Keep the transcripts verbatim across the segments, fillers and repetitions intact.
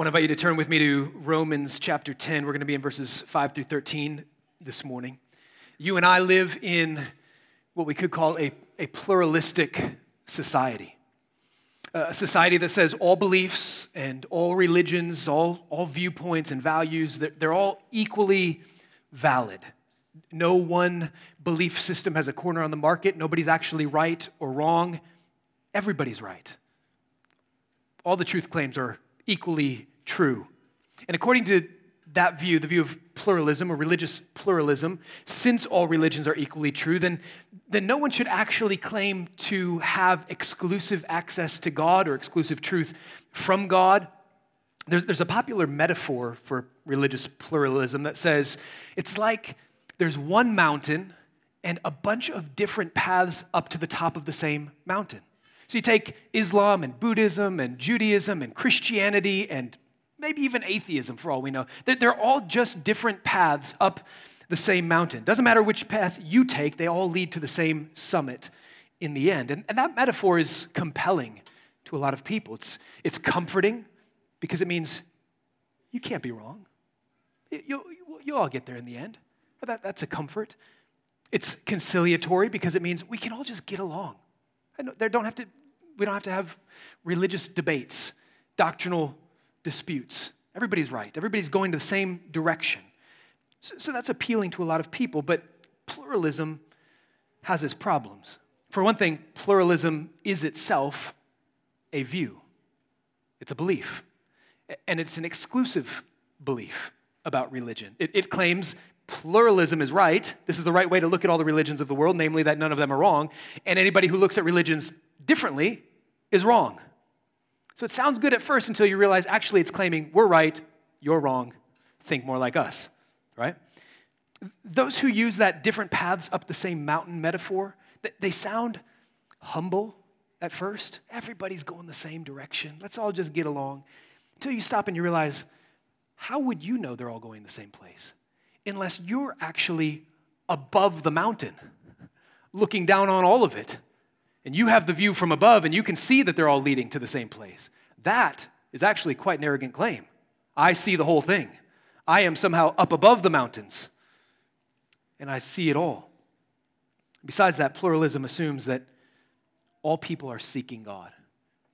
want to invite you to turn with me to Romans chapter ten. We're going to be in verses five through thirteen this morning. You and I live in what we could call a, a pluralistic society. A society that says all beliefs and all religions, all, all viewpoints and values, they're, they're all equally valid. No one belief system has a corner on the market. Nobody's actually right or wrong. Everybody's right. All the truth claims are equally true. And according to that view, the view of pluralism or religious pluralism, since all religions are equally true, then, then no one should actually claim to have exclusive access to God or exclusive truth from God. There's, there's a popular metaphor for religious pluralism that says it's like there's one mountain and a bunch of different paths up to the top of the same mountain. So you take Islam and Buddhism and Judaism and Christianity and maybe even atheism, for all we know. They're all just different paths up the same mountain. Doesn't matter which path you take, they all lead to the same summit in the end. And, and that metaphor is compelling to a lot of people. It's, it's comforting because it means you can't be wrong. You'll, you'll all get there in the end. That, that's a comfort. It's conciliatory because it means we can all just get along. And there don't have to, we don't have to have religious debates, doctrinal disputes. Everybody's right. Everybody's going to the same direction. So, so that's appealing to a lot of people, but pluralism has its problems. For one thing, pluralism is itself a view. It's a belief, and it's an exclusive belief about religion. It, it claims pluralism is right. This is the right way to look at all the religions of the world, namely that none of them are wrong, and anybody who looks at religions differently is wrong. So it sounds good at first until you realize actually it's claiming we're right, you're wrong, think more like us, right? Those who use that different paths up the same mountain metaphor, they sound humble at first. Everybody's going the same direction. Let's all just get along. Until you stop and you realize, how would you know they're all going the same place unless you're actually above the mountain, looking down on all of it? And you have the view from above, and you can see that they're all leading to the same place. That is actually quite an arrogant claim. I see the whole thing. I am somehow up above the mountains, and I see it all. Besides that, pluralism assumes that all people are seeking God.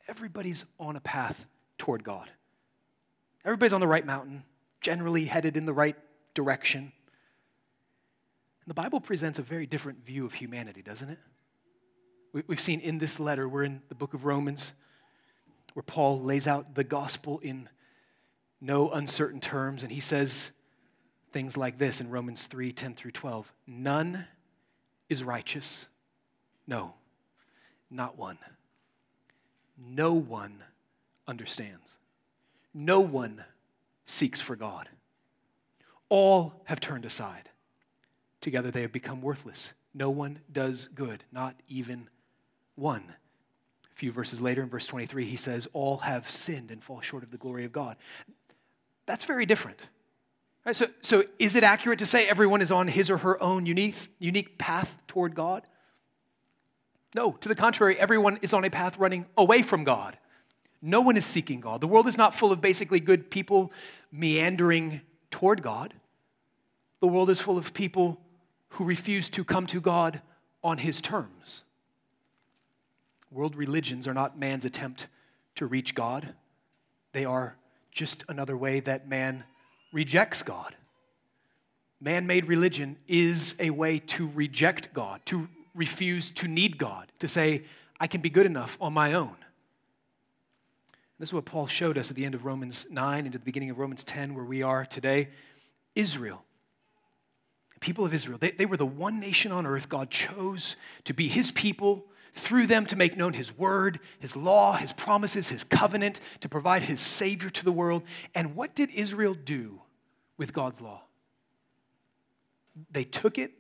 Everybody's on a path toward God. Everybody's on the right mountain, generally headed in the right direction. And the Bible presents a very different view of humanity, doesn't it? We've seen in this letter, we're in the book of Romans, where Paul lays out the gospel in no uncertain terms, and he says things like this in Romans three, ten through twelve. None is righteous. No, not one. No one understands. No one seeks for God. All have turned aside. Together they have become worthless. No one does good, not even one. A few verses later, in verse twenty-three, he says, all have sinned and fall short of the glory of God. That's very different. Right, so, so is it accurate to say everyone is on his or her own unique, unique path toward God? No, to the contrary, everyone is on a path running away from God. No one is seeking God. The world is not full of basically good people meandering toward God. The world is full of people who refuse to come to God on his terms. World religions are not man's attempt to reach God. They are just another way that man rejects God. Man-made religion is a way to reject God, to refuse to need God, to say, I can be good enough on my own. This is what Paul showed us at the end of Romans nine and at the beginning of Romans ten, where we are today. Israel. People of Israel, they, they were the one nation on earth God chose to be his people, through them to make known his word, his law, his promises, his covenant, to provide his savior to the world. And what did Israel do with God's law? They took it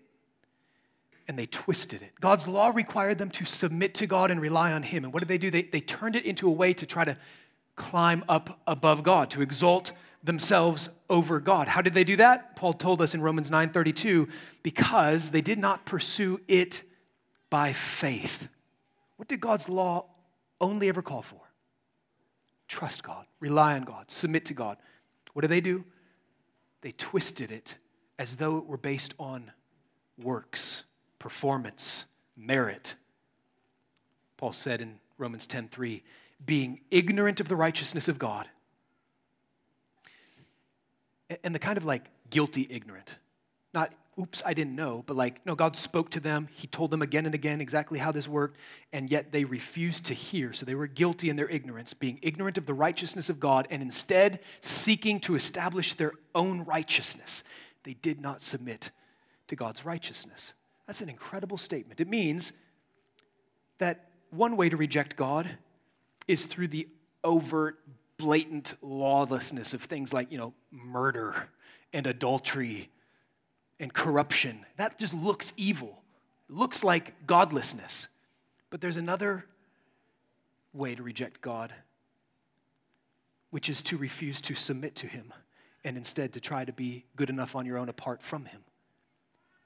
and they twisted it. God's law required them to submit to God and rely on him. And what did they do? They, they turned it into a way to try to climb up above God, to exalt themselves over God. How did they do that? Paul told us in Romans nine thirty-two, because they did not pursue it by faith. What did God's law only ever call for? Trust God, rely on God, submit to God. What do they do? They twisted it as though it were based on works, performance, merit. Paul said in Romans ten three, being ignorant of the righteousness of God. And the kind of like guilty ignorant. Not, oops, I didn't know, but like, no, God spoke to them. He told them again and again exactly how this worked, and yet they refused to hear. So they were guilty in their ignorance, being ignorant of the righteousness of God, and instead seeking to establish their own righteousness. They did not submit to God's righteousness. That's an incredible statement. It means that one way to reject God is through the overt, blatant lawlessness of things like, you know, murder and adultery and corruption. That just looks evil. It looks like godlessness. But there's another way to reject God, which is to refuse to submit to him and instead to try to be good enough on your own apart from him,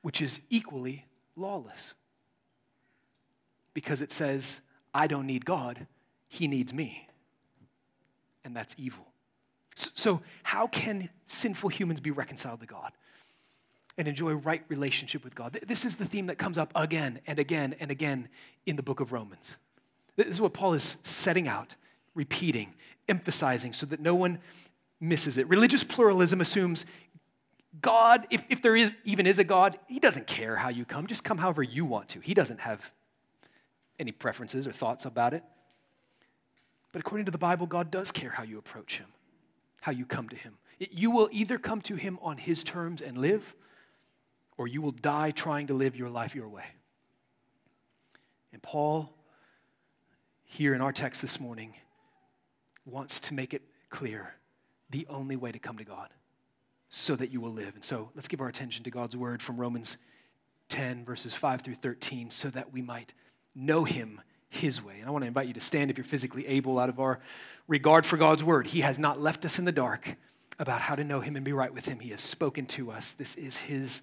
which is equally lawless. Because it says, I don't need God, he needs me. And that's evil. So how can sinful humans be reconciled to God and enjoy right relationship with God? This is the theme that comes up again and again and again in the book of Romans. This is what Paul is setting out, repeating, emphasizing, so that no one misses it. Religious pluralism assumes God, if, if there is even is a God, he doesn't care how you come. Just come however you want to. He doesn't have any preferences or thoughts about it. But according to the Bible, God does care how you approach him, how you come to him. It, you will either come to him on his terms and live, or you will die trying to live your life your way. And Paul, here in our text this morning, wants to make it clear the only way to come to God, so that you will live. And so let's give our attention to God's word from Romans ten, verses five through thirteen, so that we might know him his way. And I want to invite you to stand if you're physically able out of our regard for God's word. He has not left us in the dark about how to know him and be right with him. He has spoken to us. This is his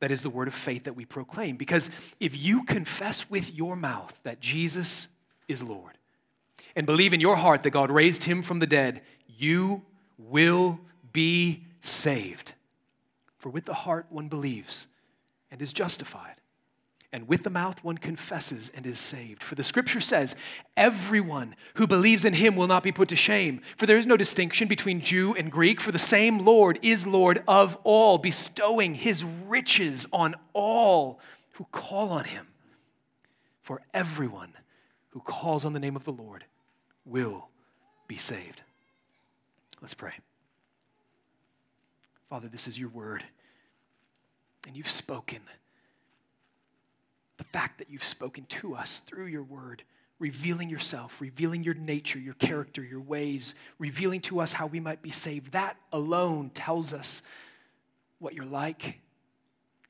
That is the word of faith that we proclaim, because if you confess with your mouth that Jesus is Lord and believe in your heart that God raised him from the dead, you will be saved. For with the heart one believes and is justified, and with the mouth one confesses and is saved. For the scripture says, everyone who believes in him will not be put to shame. For there is no distinction between Jew and Greek. For the same Lord is Lord of all, bestowing his riches on all who call on him. For everyone who calls on the name of the Lord will be saved. Let's pray. Father, this is your word, and you've spoken. The fact that you've spoken to us through your word, revealing yourself, revealing your nature, your character, your ways, revealing to us how we might be saved, that alone tells us what you're like,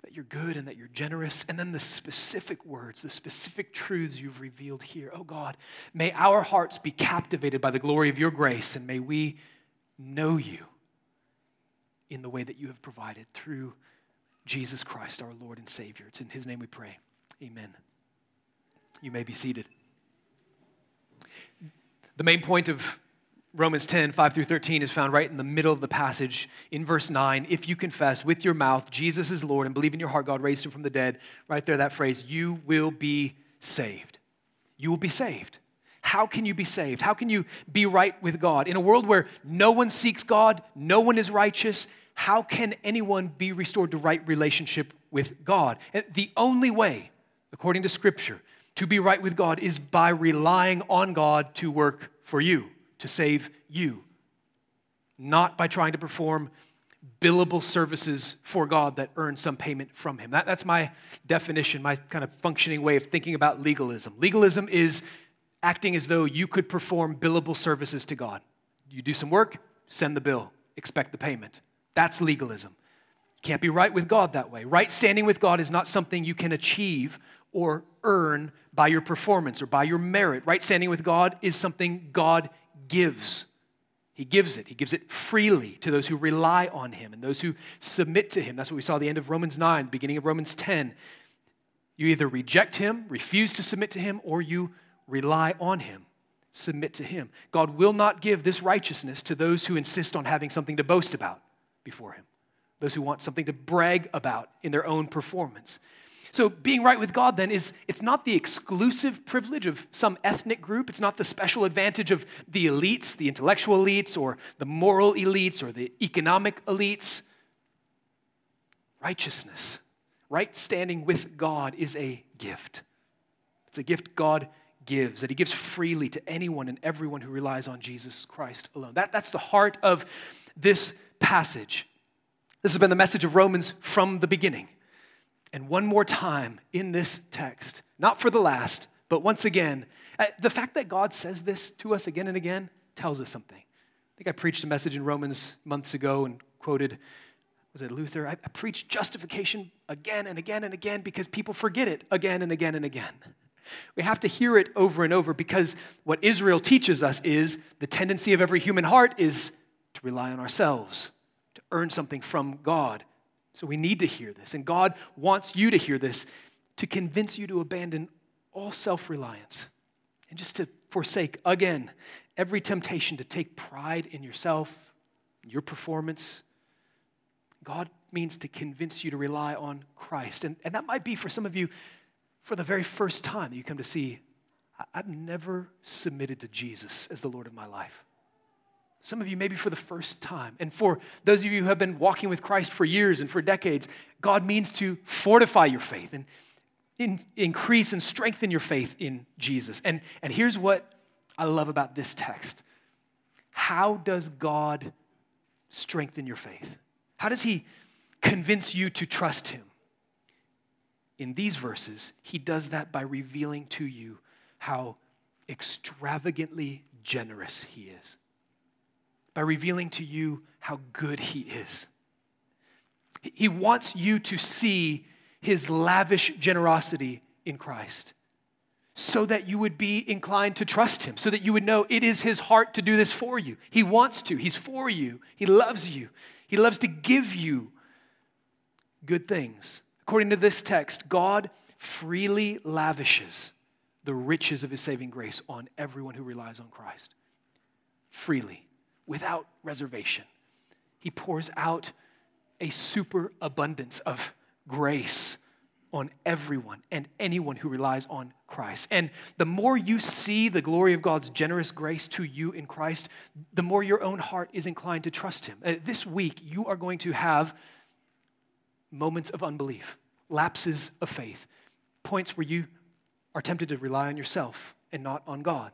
that you're good and that you're generous, and then the specific words, the specific truths you've revealed here. Oh God, may our hearts be captivated by the glory of your grace, and may we know you in the way that you have provided through Jesus Christ, our Lord and Savior. It's in his name we pray. Amen. You may be seated. The main point of Romans ten, five through thirteen is found right in the middle of the passage in verse nine. If you confess with your mouth Jesus is Lord and believe in your heart God raised him from the dead, right there, that phrase, you will be saved. You will be saved. How can you be saved? How can you be right with God? In a world where no one seeks God, no one is righteous, how can anyone be restored to right relationship with God? And the only way, according to Scripture, to be right with God is by relying on God to work for you, to save you, not by trying to perform billable services for God that earn some payment from him. That, that's my definition, my kind of functioning way of thinking about legalism. Legalism is acting as though you could perform billable services to God. You do some work, Send the bill. Expect the payment. That's legalism. Can't be right with God that way. Right standing with God is not something you can achieve or earn by your performance or by your merit. Right standing with God is something God gives. He gives it. He gives it freely to those who rely on him and those who submit to him. That's what we saw at the end of Romans nine, beginning of Romans ten. You either reject him, refuse to submit to him, or you rely on him, submit to him. God will not give this righteousness to those who insist on having something to boast about before him, those who want something to brag about in their own performance. So being right with God then is, it's not the exclusive privilege of some ethnic group. It's not the special advantage of the elites, the intellectual elites, or the moral elites, or the economic elites. Righteousness, right standing with God is a gift. It's a gift God gives, that he gives freely to anyone and everyone who relies on Jesus Christ alone. That, that's the heart of this passage. This has been the message of Romans from the beginning. And one more time in this text, not for the last, but once again, the fact that God says this to us again and again tells us something. I think I preached a message in Romans months ago and quoted, was it Luther? I preached justification again and again and again because people forget it again and again and again. We have to hear it over and over because what Israel teaches us is the tendency of every human heart is to rely on ourselves, to earn something from God. So we need to hear this, and God wants you to hear this to convince you to abandon all self-reliance and just to forsake, again, every temptation to take pride in yourself, your performance. God means to convince you to rely on Christ, and, and that might be for some of you for the very first time that you come to see, I've never submitted to Jesus as the Lord of my life. Some of you maybe for the first time. And for those of you who have been walking with Christ for years and for decades, God means to fortify your faith and in, increase and strengthen your faith in Jesus. And, and here's what I love about this text. How does God strengthen your faith? How does he convince you to trust him? In these verses, he does that by revealing to you how extravagantly generous he is, by revealing to you how good he is. He wants you to see his lavish generosity in Christ so that you would be inclined to trust him, so that you would know it is his heart to do this for you. He wants to. He's for you. He loves you. He loves to give you good things. According to this text, God freely lavishes the riches of his saving grace on everyone who relies on Christ. Freely. Without reservation. He pours out a super abundance of grace on everyone and anyone who relies on Christ. And the more you see the glory of God's generous grace to you in Christ, the more your own heart is inclined to trust him. Uh, this week, you are going to have moments of unbelief, lapses of faith, points where you are tempted to rely on yourself and not on God,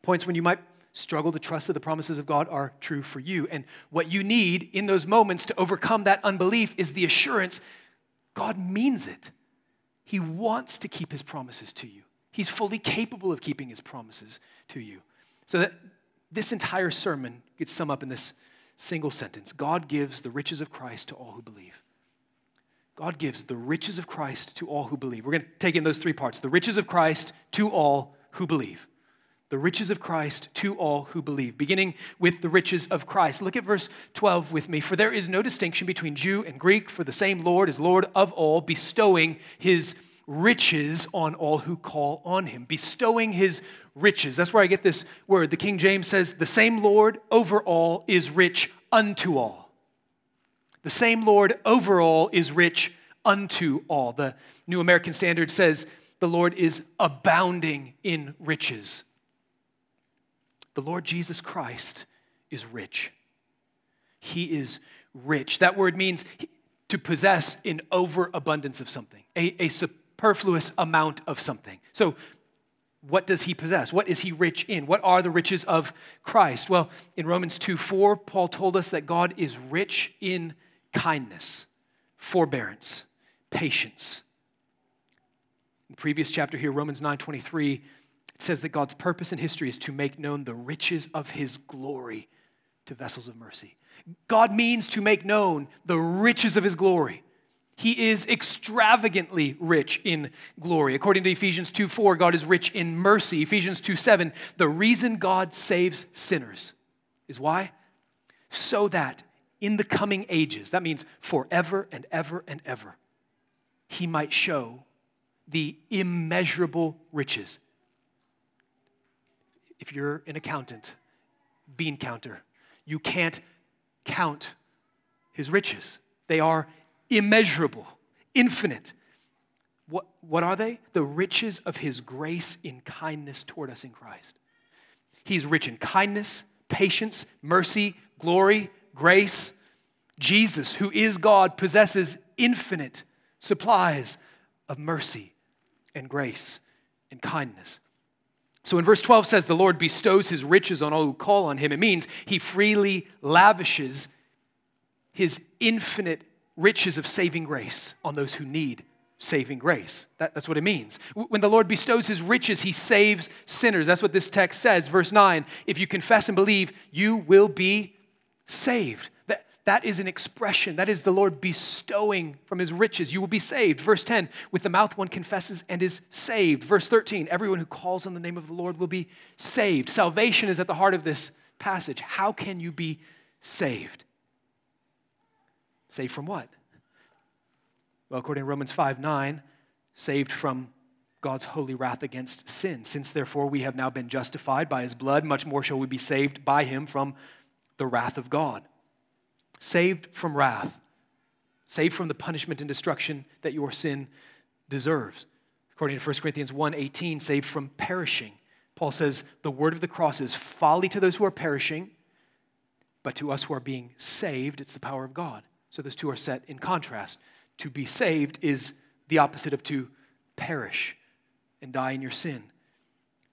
points when you might struggle to trust that the promises of God are true for you. And what you need in those moments to overcome that unbelief is the assurance God means it. He wants to keep his promises to you. He's fully capable of keeping his promises to you. So that this entire sermon could sum up in this single sentence. God gives the riches of Christ to all who believe. God gives the riches of Christ to all who believe. We're going to take in those three parts. The riches of Christ to all who believe. The riches of Christ to all who believe, beginning with the riches of Christ. Look at verse twelve with me. For there is no distinction between Jew and Greek, for the same Lord is Lord of all, bestowing his riches on all who call on him. Bestowing his riches. That's where I get this word. The King James says, the same Lord over all is rich unto all. The same Lord over all is rich unto all. The New American Standard says, the Lord is abounding in riches. The Lord Jesus Christ is rich. He is rich. That word means to possess an overabundance of something, a, a superfluous amount of something. So what does he possess? What is he rich in? What are the riches of Christ? Well, in Romans two four, Paul told us that God is rich in kindness, forbearance, patience. In the previous chapter here, Romans nine twenty-three, it says that God's purpose in history is to make known the riches of his glory to vessels of mercy. God means to make known the riches of his glory. He is extravagantly rich in glory. According to Ephesians two four, God is rich in mercy. Ephesians two seven, the reason God saves sinners is why? So that in the coming ages, that means forever and ever and ever, he might show the immeasurable riches. If you're an accountant, bean counter, you can't count his riches. They are immeasurable, infinite. What, what are they? The riches of his grace in kindness toward us in Christ. He's rich in kindness, patience, mercy, glory, grace. Jesus, who is God, possesses infinite supplies of mercy and grace and kindness. So in verse twelve says, the Lord bestows his riches on all who call on him. It means he freely lavishes his infinite riches of saving grace on those who need saving grace. That, that's what it means. When the Lord bestows his riches, he saves sinners. That's what this text says. Verse nine, if you confess and believe, you will be saved. That, that is an expression. That is the Lord bestowing from his riches. You will be saved. Verse ten, with the mouth one confesses and is saved. Verse thirteen, everyone who calls on the name of the Lord will be saved. Salvation is at the heart of this passage. How can you be saved? Saved from what? Well, according to Romans five nine, saved from God's holy wrath against sin. Since therefore we have now been justified by his blood, much more shall we be saved by him from the wrath of God. Saved from wrath. Saved from the punishment and destruction that your sin deserves. According to First Corinthians one eighteen, saved from perishing. Paul says, the word of the cross is folly to those who are perishing, but to us who are being saved, it's the power of God. So those two are set in contrast. To be saved is the opposite of to perish and die in your sin.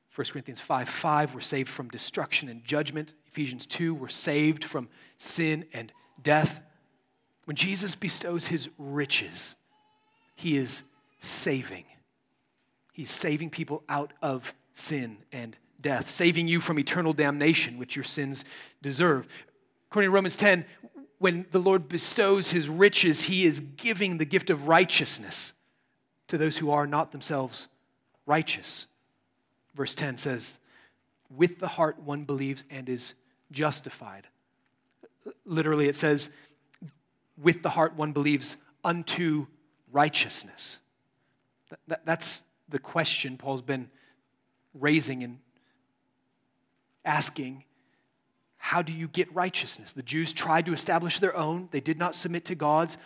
First Corinthians five five, we're saved from destruction and judgment. Ephesians two, we're saved from sin and death. When Jesus bestows his riches, he is saving. He's saving people out of sin and death, saving you from eternal damnation, which your sins deserve. According to Romans ten, when the Lord bestows his riches, he is giving the gift of righteousness to those who are not themselves righteous. Verse ten says, with the heart one believes and is justified. Literally it says, with the heart one believes unto righteousness. That's the question Paul's been raising and asking. How do you get righteousness? The Jews tried to establish their own. They did not submit to God's.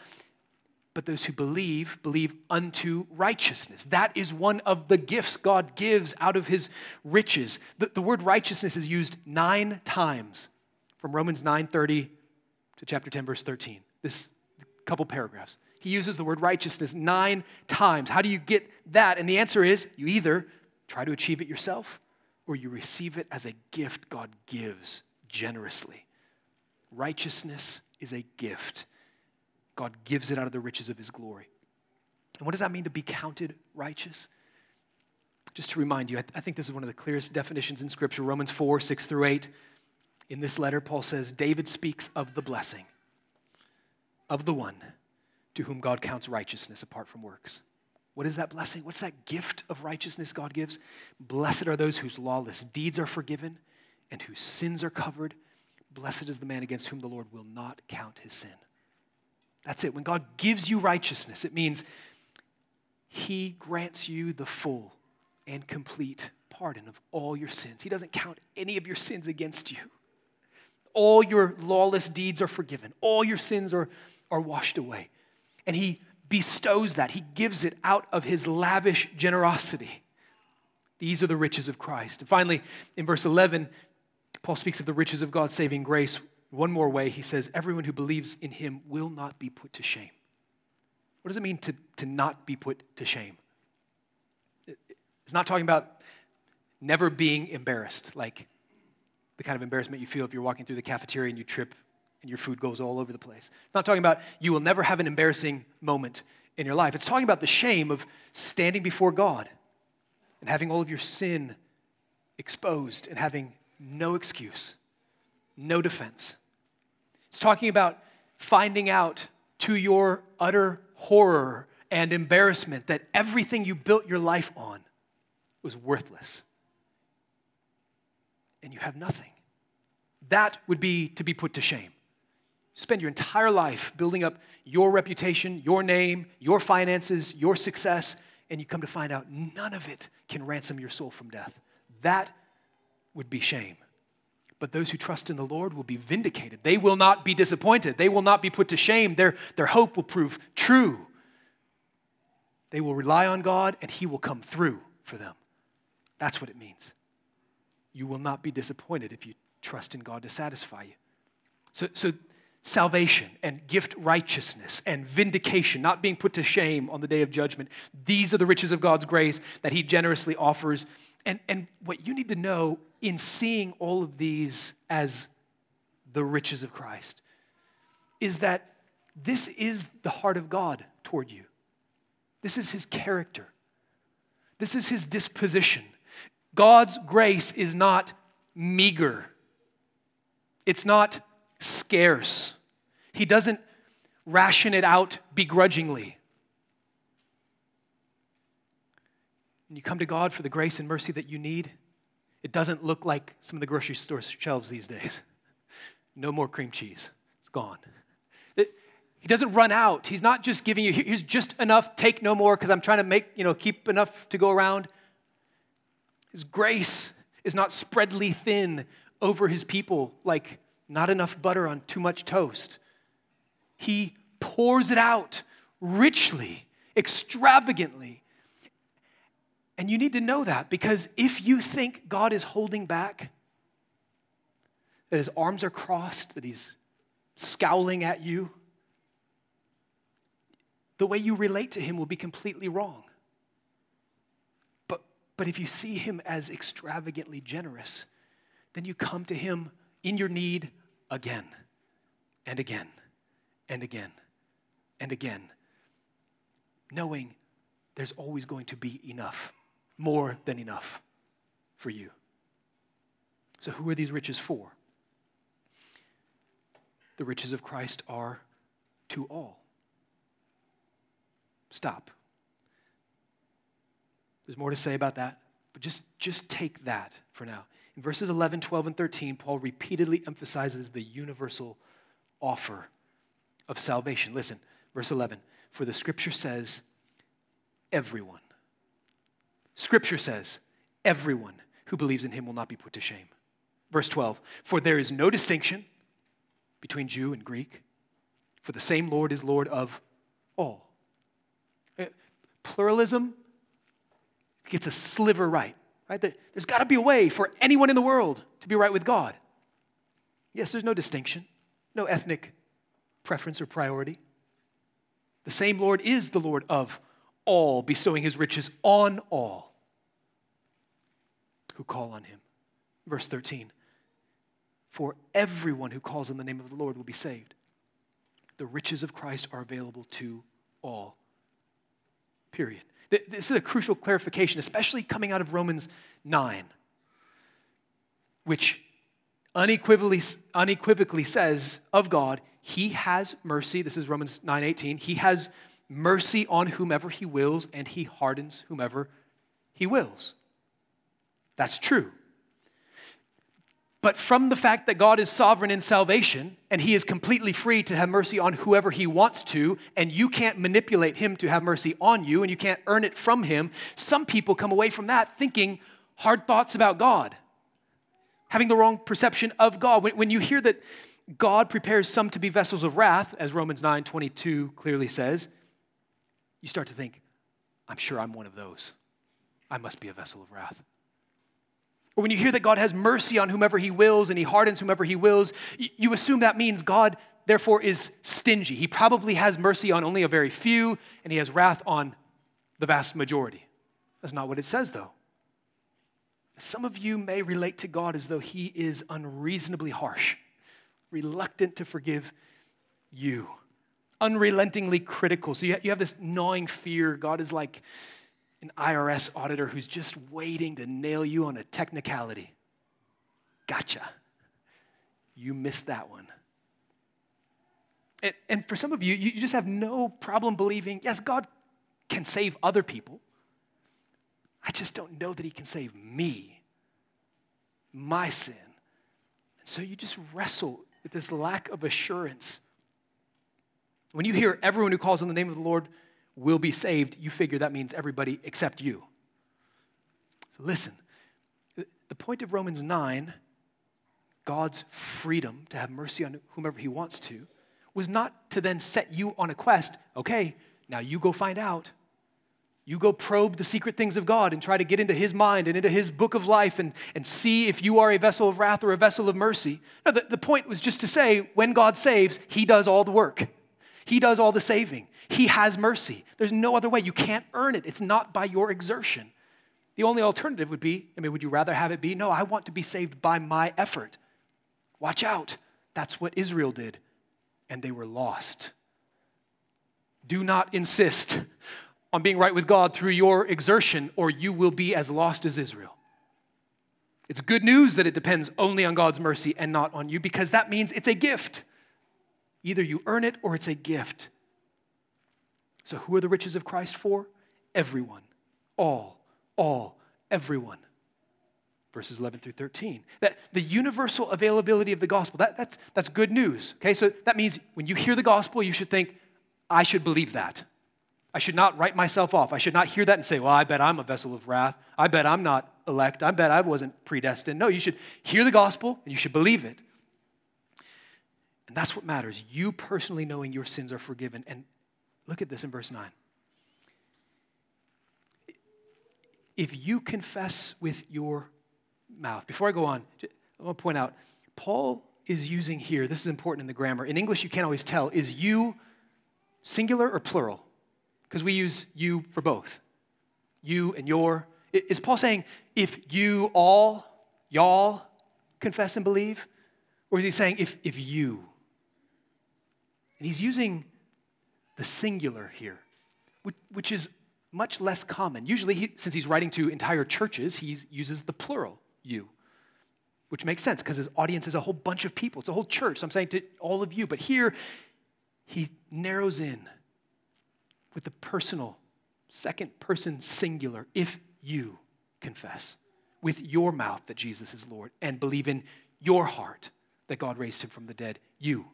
But those who believe, believe unto righteousness. That is one of the gifts God gives out of his riches. The, the word righteousness is used nine times from Romans nine thirty to chapter ten, verse thirteen. This couple paragraphs. He uses the word righteousness nine times. How do you get that? And the answer is you either try to achieve it yourself or you receive it as a gift God gives generously. Righteousness is a gift. God gives it out of the riches of his glory. And what does that mean to be counted righteous? Just to remind you, I, th- I think this is one of the clearest definitions in Scripture, Romans four, six through eight. In this letter, Paul says, David speaks of the blessing of the one to whom God counts righteousness apart from works. What is that blessing? What's that gift of righteousness God gives? Blessed are those whose lawless deeds are forgiven and whose sins are covered. Blessed is the man against whom the Lord will not count his sin. That's it. When God gives you righteousness, it means he grants you the full and complete pardon of all your sins. He doesn't count any of your sins against you. All your lawless deeds are forgiven. All your sins are, are washed away. And he bestows that. He gives it out of his lavish generosity. These are the riches of Christ. And finally, in verse eleven, Paul speaks of the riches of God's saving grace. One more way, he says, everyone who believes in him will not be put to shame. What does it mean to, to not be put to shame? It's not talking about never being embarrassed, like the kind of embarrassment you feel if you're walking through the cafeteria and you trip and your food goes all over the place. It's not talking about you will never have an embarrassing moment in your life. It's talking about the shame of standing before God and having all of your sin exposed and having no excuse. no defense. It's talking about finding out to your utter horror and embarrassment that everything you built your life on was worthless. And you have nothing. That would be to be put to shame. Spend your entire life building up your reputation, your name, your finances, your success, and you come to find out none of it can ransom your soul from death. That would be shame. But those who trust in the Lord will be vindicated. They will not be disappointed. They will not be put to shame. Their, their hope will prove true. They will rely on God, and he will come through for them. That's what it means. You will not be disappointed if you trust in God to satisfy you. So, so salvation and gift righteousness and vindication, not being put to shame on the day of judgment. These are the riches of God's grace that he generously offers. And, and what you need to know in seeing all of these as the riches of Christ is that this is the heart of God toward you. This is his character. This is his disposition. God's grace is not meager. It's not scarce. He doesn't ration it out begrudgingly. When you come to God for the grace and mercy that you need, it doesn't look like some of the grocery store shelves these days. No more cream cheese. It's gone. It, he doesn't run out. He's not just giving you, here's just enough, take no more because I'm trying to make, you know, keep enough to go around. His grace is not spreadly thin over his people like not enough butter on too much toast. He pours it out richly, extravagantly. And you need to know that because if you think God is holding back, that his arms are crossed, that he's scowling at you, the way you relate to him will be completely wrong. But, but if you see him as extravagantly generous, then you come to him in your need again and again and again and again, knowing there's always going to be enough, more than enough for you. So who are these riches for? The riches of Christ are to all. Stop. There's more to say about that, but just, just take that for now. In verses eleven, twelve, and thirteen, Paul repeatedly emphasizes the universal offer of salvation. Listen, verse eleven, for the scripture says, everyone. Scripture says, everyone who believes in him will not be put to shame. Verse twelve, for there is no distinction between Jew and Greek, for the same Lord is Lord of all. Pluralism gets a sliver right. Right? There's got to be a way for anyone in the world to be right with God. Yes, there's no distinction, no ethnic preference or priority. The same Lord is the Lord of all, bestowing his riches on all who call on him. Verse thirteen, for everyone who calls on the name of the Lord will be saved. The riches of Christ are available to all. Period. This is a crucial clarification, especially coming out of Romans nine, which unequivocally, unequivocally says of God, he has mercy. This is Romans nine eighteen. He has mercy on whomever he wills, and he hardens whomever he wills. That's true. But from the fact that God is sovereign in salvation, and he is completely free to have mercy on whoever he wants to, and you can't manipulate him to have mercy on you, and you can't earn it from him, some people come away from that thinking hard thoughts about God, having the wrong perception of God. When, when you hear that God prepares some to be vessels of wrath, as Romans nine twenty-two clearly says, you start to think, I'm sure I'm one of those. I must be a vessel of wrath. Or when you hear that God has mercy on whomever he wills and he hardens whomever he wills, you assume that means God, therefore, is stingy. He probably has mercy on only a very few, and he has wrath on the vast majority. That's not what it says, though. Some of you may relate to God as though he is unreasonably harsh, reluctant to forgive you, unrelentingly critical. So you have this gnawing fear. God is like an I R S auditor who's just waiting to nail you on a technicality. Gotcha. you missed that one. And, and for some of you, you just have no problem believing, yes, God can save other people. I just don't know that he can save me, my sin. And so you just wrestle with this lack of assurance. When you hear everyone who calls on the name of the Lord will be saved, you figure that means everybody except you. So listen, the point of Romans nine, God's freedom to have mercy on whomever he wants to, was not to then set you on a quest. Okay, now you go find out. You go probe the secret things of God and try to get into his mind and into his book of life and, and see if you are a vessel of wrath or a vessel of mercy. No, the, the point was just to say, when God saves, he does all the work. He does all the saving. He has mercy. There's no other way. You can't earn it. It's not by your exertion. The only alternative would be, I mean, would you rather have it be, no, I want to be saved by my effort. Watch out. That's what Israel did, and they were lost. Do not insist on being right with God through your exertion, or you will be as lost as Israel. It's good news that it depends only on God's mercy and not on you, because that means it's a gift. Either you earn it or it's a gift. So who are the riches of Christ for? Everyone. All. All. Everyone. Verses eleven through thirteen. That the universal availability of the gospel, that, that's, that's good news. Okay, so that means when you hear the gospel, you should think, I should believe that. I should not write myself off. I should not hear that and say, well, I bet I'm a vessel of wrath. I bet I'm not elect. I bet I wasn't predestined. No, you should hear the gospel and you should believe it. And that's what matters. You personally knowing your sins are forgiven. And look at this in verse nine. If you confess with your mouth. Before I go on, I want to point out, Paul is using here, this is important in the grammar. In English, you can't always tell, is you singular or plural? Because we use you for both. You and your. Is Paul saying, if you all, y'all, confess and believe? Or is he saying, if, if you? And he's using the singular here, which, which is much less common. Usually, he, since he's writing to entire churches, he uses the plural, you, which makes sense because his audience is a whole bunch of people. It's a whole church. So I'm saying to all of you. But here, he narrows in with the personal, second person singular, if you confess with your mouth that Jesus is Lord and believe in your heart that God raised him from the dead, you,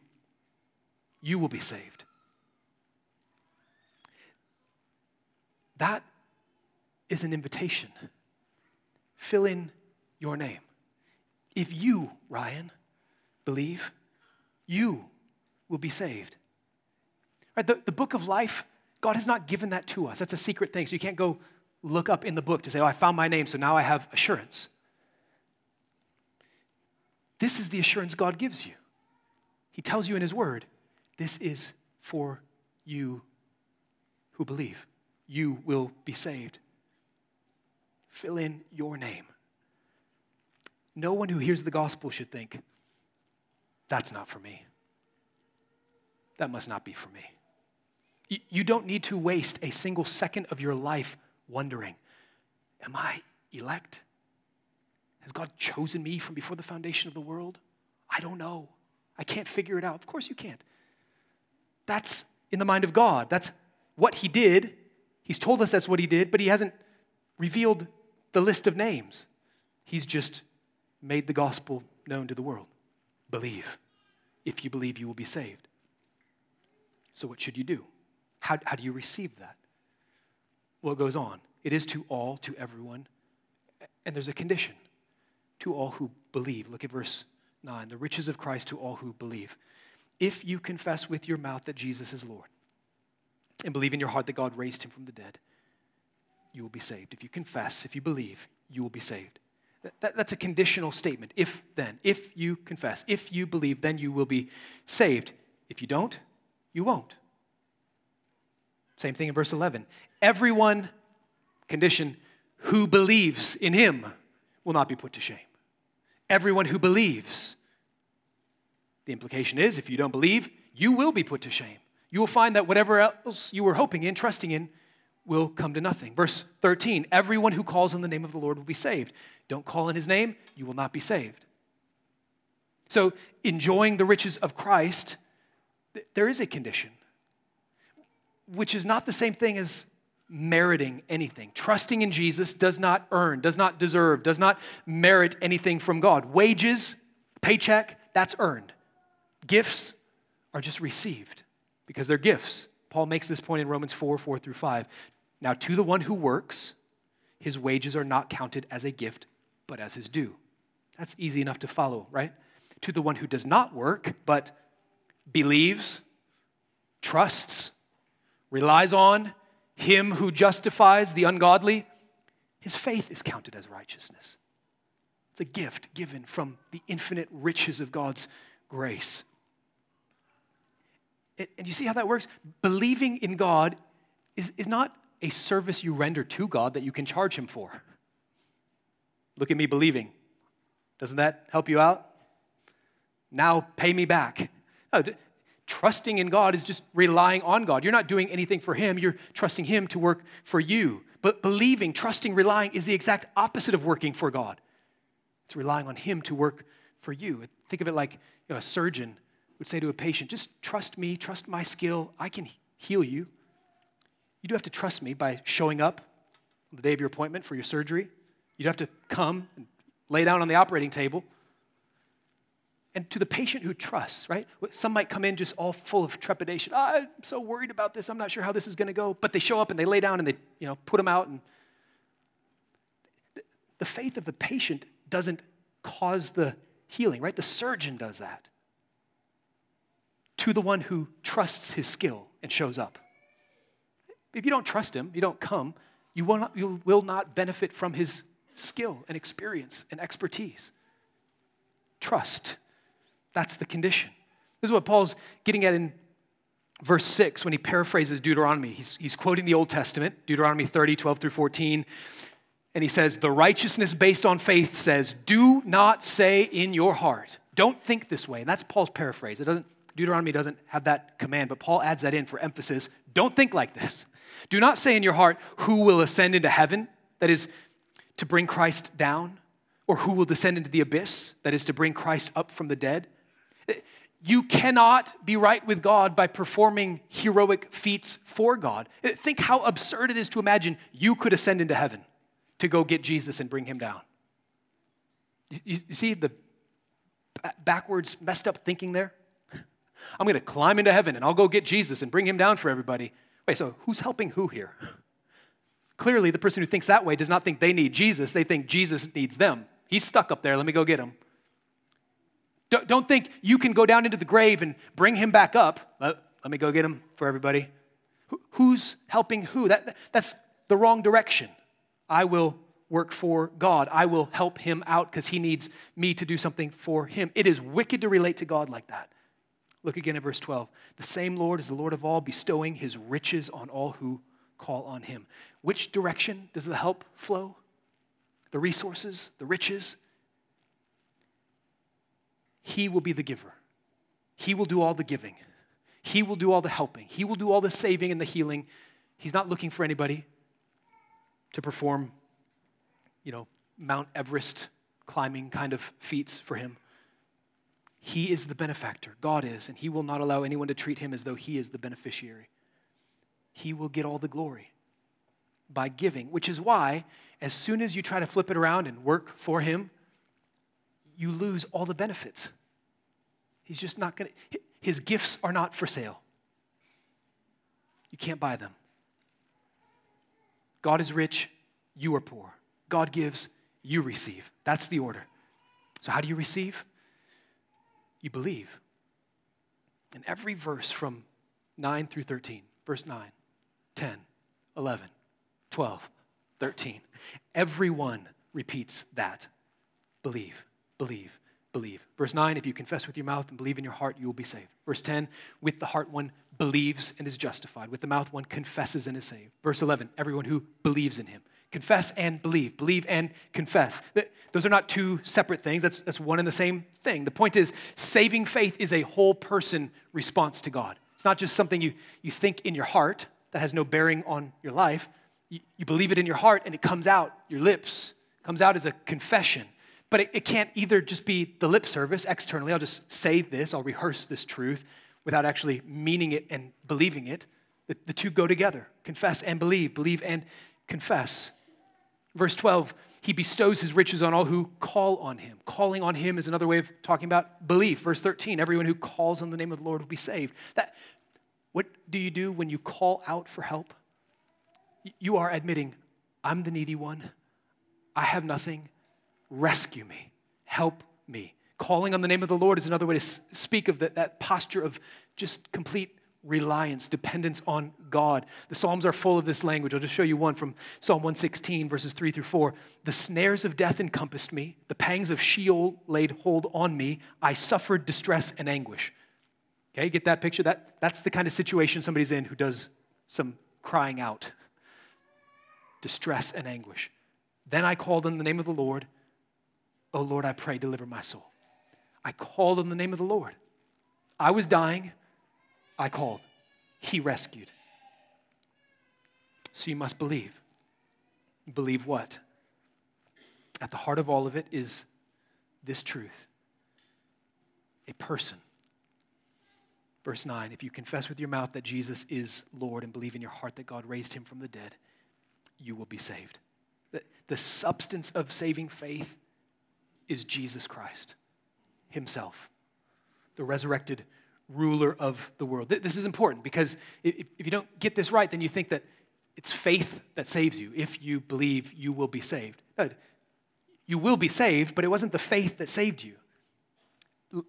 you will be saved. That is an invitation. Fill in your name. If you, Ryan, believe, you will be saved. Right? The, the book of life, God has not given that to us. That's a secret thing. So you can't go look up in the book to say, oh, I found my name, so now I have assurance. This is the assurance God gives you. He tells you in his word, this is for you who believe. You will be saved. Fill in your name. No one who hears the gospel should think, that's not for me. That must not be for me. You don't need to waste a single second of your life wondering, am I elect? Has God chosen me from before the foundation of the world? I don't know. I can't figure it out. Of course you can't. That's in the mind of God. That's what he did. He's told us that's what he did, but he hasn't revealed the list of names. He's just made the gospel known to the world. Believe. If you believe, you will be saved. So what should you do? How, how do you receive that? Well, it goes on. It is to all, to everyone, and there's a condition. To all who believe. Look at verse nine. The riches of Christ to all who believe. If you confess with your mouth that Jesus is Lord and believe in your heart that God raised him from the dead, you will be saved. If you confess, if you believe, you will be saved. That, that, that's a conditional statement. If then, if you confess, if you believe, then you will be saved. If you don't, you won't. Same thing in verse eleven. Everyone, condition, who believes in him will not be put to shame. Everyone who believes. The implication is, if you don't believe, you will be put to shame. You will find that whatever else you were hoping in, trusting in, will come to nothing. Verse thirteen, everyone who calls on the name of the Lord will be saved. Don't call on his name, you will not be saved. So enjoying the riches of Christ, th- there is a condition, which is not the same thing as meriting anything. Trusting in Jesus does not earn, does not deserve, does not merit anything from God. Wages, paycheck, that's earned. Gifts are just received because they're gifts. Paul makes this point in Romans four, four through five. Now, to the one who works, his wages are not counted as a gift, but as his due. That's easy enough to follow, right? To the one who does not work, but believes, trusts, relies on him who justifies the ungodly, his faith is counted as righteousness. It's a gift given from the infinite riches of God's grace. It, and you see how that works? Believing in God is, is not a service you render to God that you can charge him for. Look at me believing. Doesn't that help you out? Now pay me back. No, d- trusting in God is just relying on God. You're not doing anything for him. You're trusting him to work for you. But believing, trusting, relying is the exact opposite of working for God. It's relying on him to work for you. Think of it like, you know, a surgeon would say to a patient, just trust me, trust my skill. I can heal you. You do have to trust me by showing up on the day of your appointment for your surgery. You'd have to come and lay down on the operating table. And to the patient who trusts, right? Some might come in just all full of trepidation. Oh, I'm so worried about this. I'm not sure how this is going to go. But they show up and they lay down and they, you know, put them out. And the faith of the patient doesn't cause the healing, right? The surgeon does that. To the one who trusts his skill and shows up. If you don't trust him, you don't come, you will not, you will not benefit from his skill and experience and expertise. Trust. That's the condition. This is what Paul's getting at in verse six when he paraphrases Deuteronomy. He's, he's quoting the Old Testament, Deuteronomy thirty, twelve through fourteen. And he says, the righteousness based on faith says, do not say in your heart. Don't think this way. And that's Paul's paraphrase. It doesn't, Deuteronomy doesn't have that command, but Paul adds that in for emphasis. Don't think like this. Do not say in your heart, who will ascend into heaven? That is, to bring Christ down. Or who will descend into the abyss? That is, to bring Christ up from the dead. You cannot be right with God by performing heroic feats for God. Think how absurd it is to imagine you could ascend into heaven to go get Jesus and bring him down. You see the backwards, messed up thinking there? I'm going to climb into heaven and I'll go get Jesus and bring him down for everybody. Wait, so who's helping who here? Clearly, the person who thinks that way does not think they need Jesus. They think Jesus needs them. He's stuck up there. Let me go get him. Don't think you can go down into the grave and bring him back up. Let me go get him for everybody. Who's helping who? That, that's the wrong direction. I will work for God. I will help him out because he needs me to do something for him. It is wicked to relate to God like that. Look again at verse twelve. The same Lord is the Lord of all, bestowing his riches on all who call on him. Which direction does the help flow? The resources, the riches? He will be the giver. He will do all the giving. He will do all the helping. He will do all the saving and the healing. He's not looking for anybody to perform, you know, Mount Everest climbing kind of feats for him. He is the benefactor. God is, and he will not allow anyone to treat him as though he is the beneficiary. He will get all the glory by giving, which is why as soon as you try to flip it around and work for him, you lose all the benefits. He's just not going to, his gifts are not for sale. You can't buy them. God is rich, you are poor. God gives, you receive. That's the order. So how do you receive? You believe. In every verse from nine through thirteen, verse nine, ten, eleven, twelve, thirteen, everyone repeats that. Believe, believe, believe. Verse nine, if you confess with your mouth and believe in your heart, you will be saved. Verse ten, with the heart one believes and is justified. With the mouth one confesses and is saved. Verse eleven, everyone who believes in him. Confess and believe. Believe and confess. Those are not two separate things. That's, that's one and the same thing. The point is, saving faith is a whole person response to God. It's not just something you, you think in your heart that has no bearing on your life. You, you believe it in your heart and it comes out, your lips. It comes out as a confession. But it, it can't either just be the lip service externally. I'll just say this, I'll rehearse this truth without actually meaning it and believing it. The, the two go together. Confess and believe. Believe and confess. Verse twelve, he bestows his riches on all who call on him. Calling on him is another way of talking about belief. Verse thirteen, everyone who calls on the name of the Lord will be saved. That, what do you do when you call out for help? You are admitting, I'm the needy one. I have nothing. Rescue me. Help me. Calling on the name of the Lord is another way to speak of that, that posture of just complete reliance, dependence on God. The Psalms are full of this language. I'll just show you one from Psalm one sixteen, verses three through four. The snares of death encompassed me. The pangs of Sheol laid hold on me. I suffered distress and anguish. Okay, get that picture? That, that's the kind of situation somebody's in who does some crying out. Distress and anguish. Then I called on the name of the Lord. Oh Lord, I pray, deliver my soul. I called on the name of the Lord. I was dying. I called. He rescued. So you must believe. Believe what? At the heart of all of it is this truth. A person. Verse nine, if you confess with your mouth that Jesus is Lord and believe in your heart that God raised him from the dead, you will be saved. The, the substance of saving faith is Jesus Christ himself, the resurrected ruler of the world. This is important because if you don't get this right, then you think that it's faith that saves you. If you believe, you will be saved. No, you will be saved, but it wasn't the faith that saved you.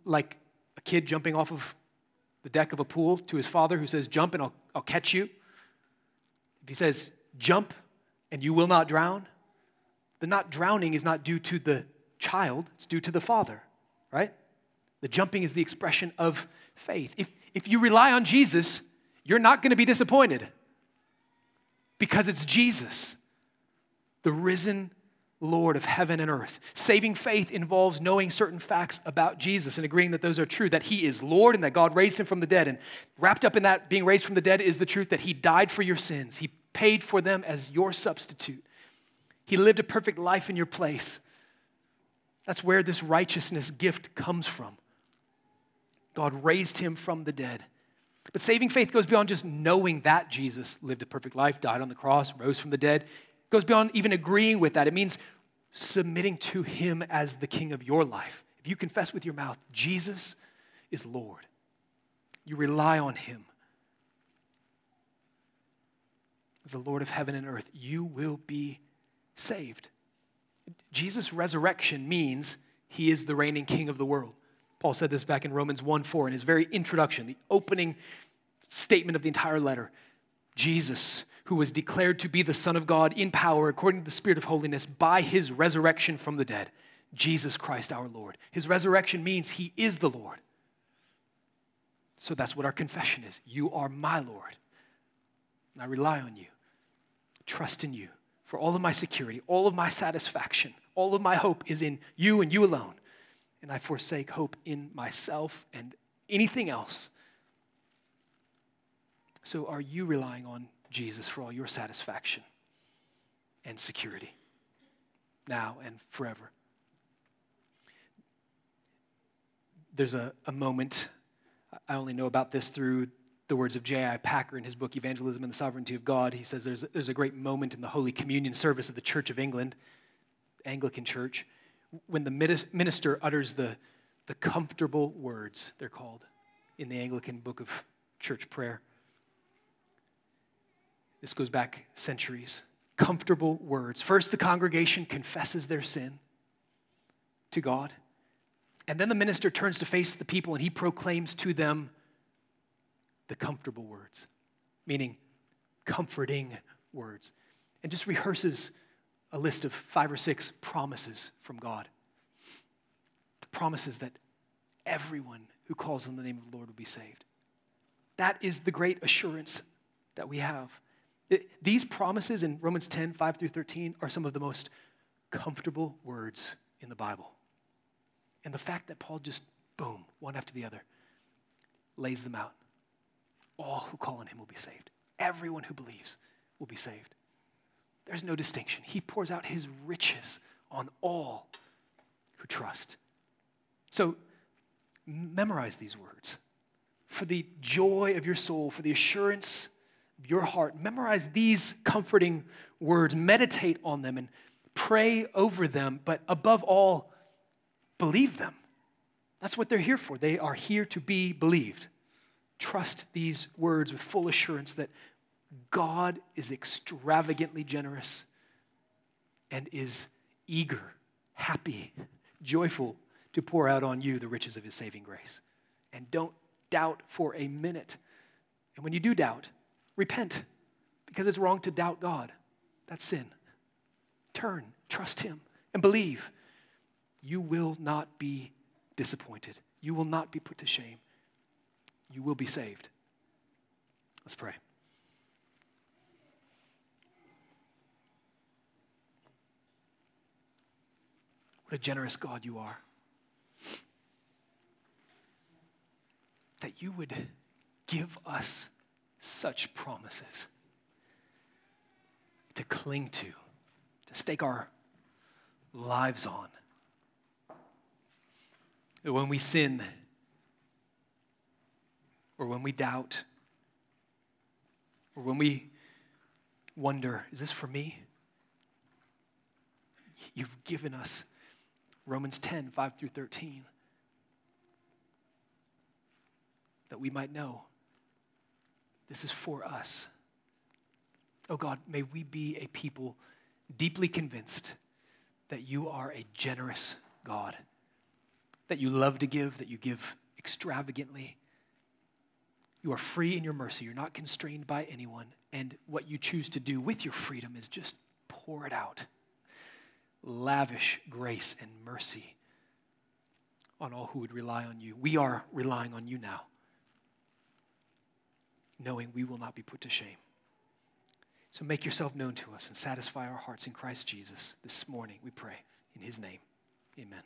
Like a kid jumping off of the deck of a pool to his father who says, jump and I'll, I'll catch you. If he says, jump and you will not drown, the not drowning is not due to the child, it's due to the father, right? The jumping is the expression of faith. If, if you rely on Jesus, you're not going to be disappointed because it's Jesus, the risen Lord of heaven and earth. Saving faith involves knowing certain facts about Jesus and agreeing that those are true, that he is Lord and that God raised him from the dead. And wrapped up in that being raised from the dead is the truth that he died for your sins. He paid for them as your substitute. He lived a perfect life in your place. That's where this righteousness gift comes from. God raised him from the dead. But saving faith goes beyond just knowing that Jesus lived a perfect life, died on the cross, rose from the dead. It goes beyond even agreeing with that. It means submitting to him as the king of your life. If you confess with your mouth, Jesus is Lord, you rely on him as the Lord of heaven and earth, you will be saved. Jesus' resurrection means he is the reigning king of the world. Paul said this back in Romans one four in his very introduction, the opening statement of the entire letter. Jesus, who was declared to be the Son of God in power according to the Spirit of holiness by his resurrection from the dead, Jesus Christ our Lord. His resurrection means he is the Lord. So that's what our confession is. You are my Lord, and I rely on you, trust in you. For all of my security, all of my satisfaction, all of my hope is in you and you alone. And I forsake hope in myself and anything else. So are you relying on Jesus for all your satisfaction and security now and forever? There's a, a moment, I only know about this through the words of J I Packer in his book, Evangelism and the Sovereignty of God. He says there's, there's a great moment in the Holy Communion service of the Church of England, Anglican Church, when the minister utters the, the comfortable words, they're called, in the Anglican book of church prayer. This goes back centuries. Comfortable words. First, the congregation confesses their sin to God, and then the minister turns to face the people and he proclaims to them the comfortable words, meaning comforting words, and just rehearses a list of five or six promises from God. Promises that everyone who calls on the name of the Lord will be saved. That is the great assurance that we have. It, these promises in Romans ten, five through thirteen are some of the most comfortable words in the Bible. And the fact that Paul just, boom, one after the other, lays them out. All who call on him will be saved. Everyone who believes will be saved. There's no distinction. He pours out his riches on all who trust. So memorize these words. For the joy of your soul, for the assurance of your heart, memorize these comforting words. Meditate on them and pray over them, but above all, believe them. That's what they're here for. They are here to be believed. Trust these words with full assurance that God is extravagantly generous and is eager, happy, joyful to pour out on you the riches of his saving grace. And don't doubt for a minute. And when you do doubt, repent, because it's wrong to doubt God. That's sin. Turn, trust him, and believe. You will not be disappointed. You will not be put to shame. You will be saved. Let's pray. What a generous God you are. That you would give us such promises to cling to, to stake our lives on. That when we sin, or when we doubt, or when we wonder, is this for me? You've given us Romans ten, five through thirteen, that we might know this is for us. Oh God, may we be a people deeply convinced that you are a generous God, that you love to give, that you give extravagantly. You are free in your mercy. You're not constrained by anyone. And what you choose to do with your freedom is just pour it out. Lavish grace and mercy on all who would rely on you. We are relying on you now, knowing we will not be put to shame. So make yourself known to us and satisfy our hearts in Christ Jesus this morning, we pray in his name. Amen.